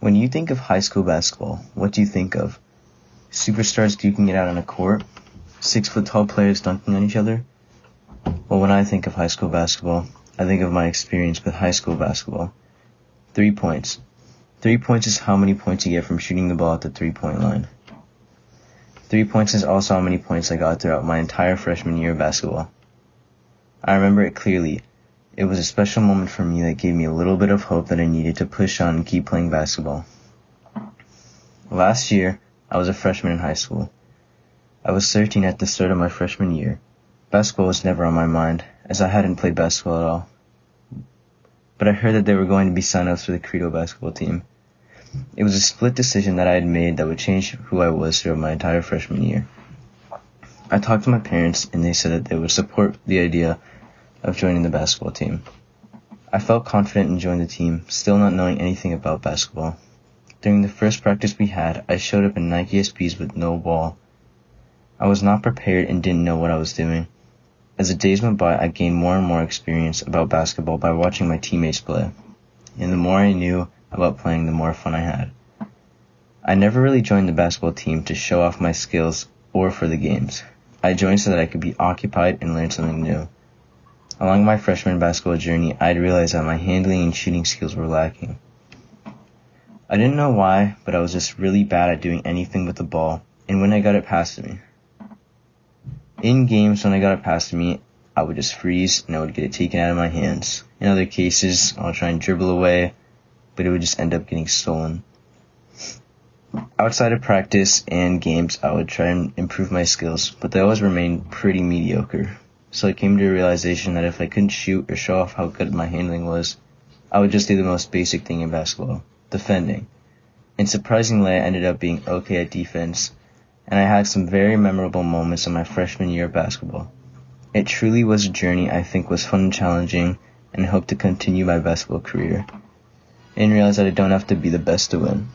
When you think of high school basketball, what do you think of? Superstars duking it out on a court? 6-foot-tall players dunking on each other? Well, when I think of high school basketball, I think of my experience with high school basketball. 3 points. 3 points is how many points you get from shooting the ball at the three-point line. 3 points is also how many points I got throughout my entire freshman year of basketball. I remember it clearly. It was a special moment for me that gave me a little bit of hope that I needed to push on and keep playing basketball. Last year, I was a freshman in high school. I was 13 at the start of my freshman year. Basketball was never on my mind, as I hadn't played basketball at all. But I heard that there were going to be sign-ups for the Credo basketball team. It was a split decision that I had made that would change who I was throughout my entire freshman year. I talked to my parents, and they said that they would support the idea of joining the basketball team. I felt confident and joined the team, still not knowing anything about basketball. During the first practice we had, I showed up in Nike SBs with no ball. I was not prepared and didn't know what I was doing. As the days went by, I gained more and more experience about basketball by watching my teammates play. And the more I knew about playing, the more fun I had. I never really joined the basketball team to show off my skills or for the games. I joined so that I could be occupied and learn something new. Along my freshman basketball journey, I'd realized that my handling and shooting skills were lacking. I didn't know why, but I was just really bad at doing anything with the ball, and when I got it passed me. In games, when I got it passed to me, I would just freeze and I would get it taken out of my hands. In other cases, I'll try and dribble away, but it would just end up getting stolen. Outside of practice and games, I would try and improve my skills, but they always remained pretty mediocre. So I came to a realization that if I couldn't shoot or show off how good my handling was, I would just do the most basic thing in basketball, defending. And surprisingly, I ended up being okay at defense, and I had some very memorable moments in my freshman year of basketball. It truly was a journey I think was fun and challenging, and I hope to continue my basketball career, and realize that I don't have to be the best to win.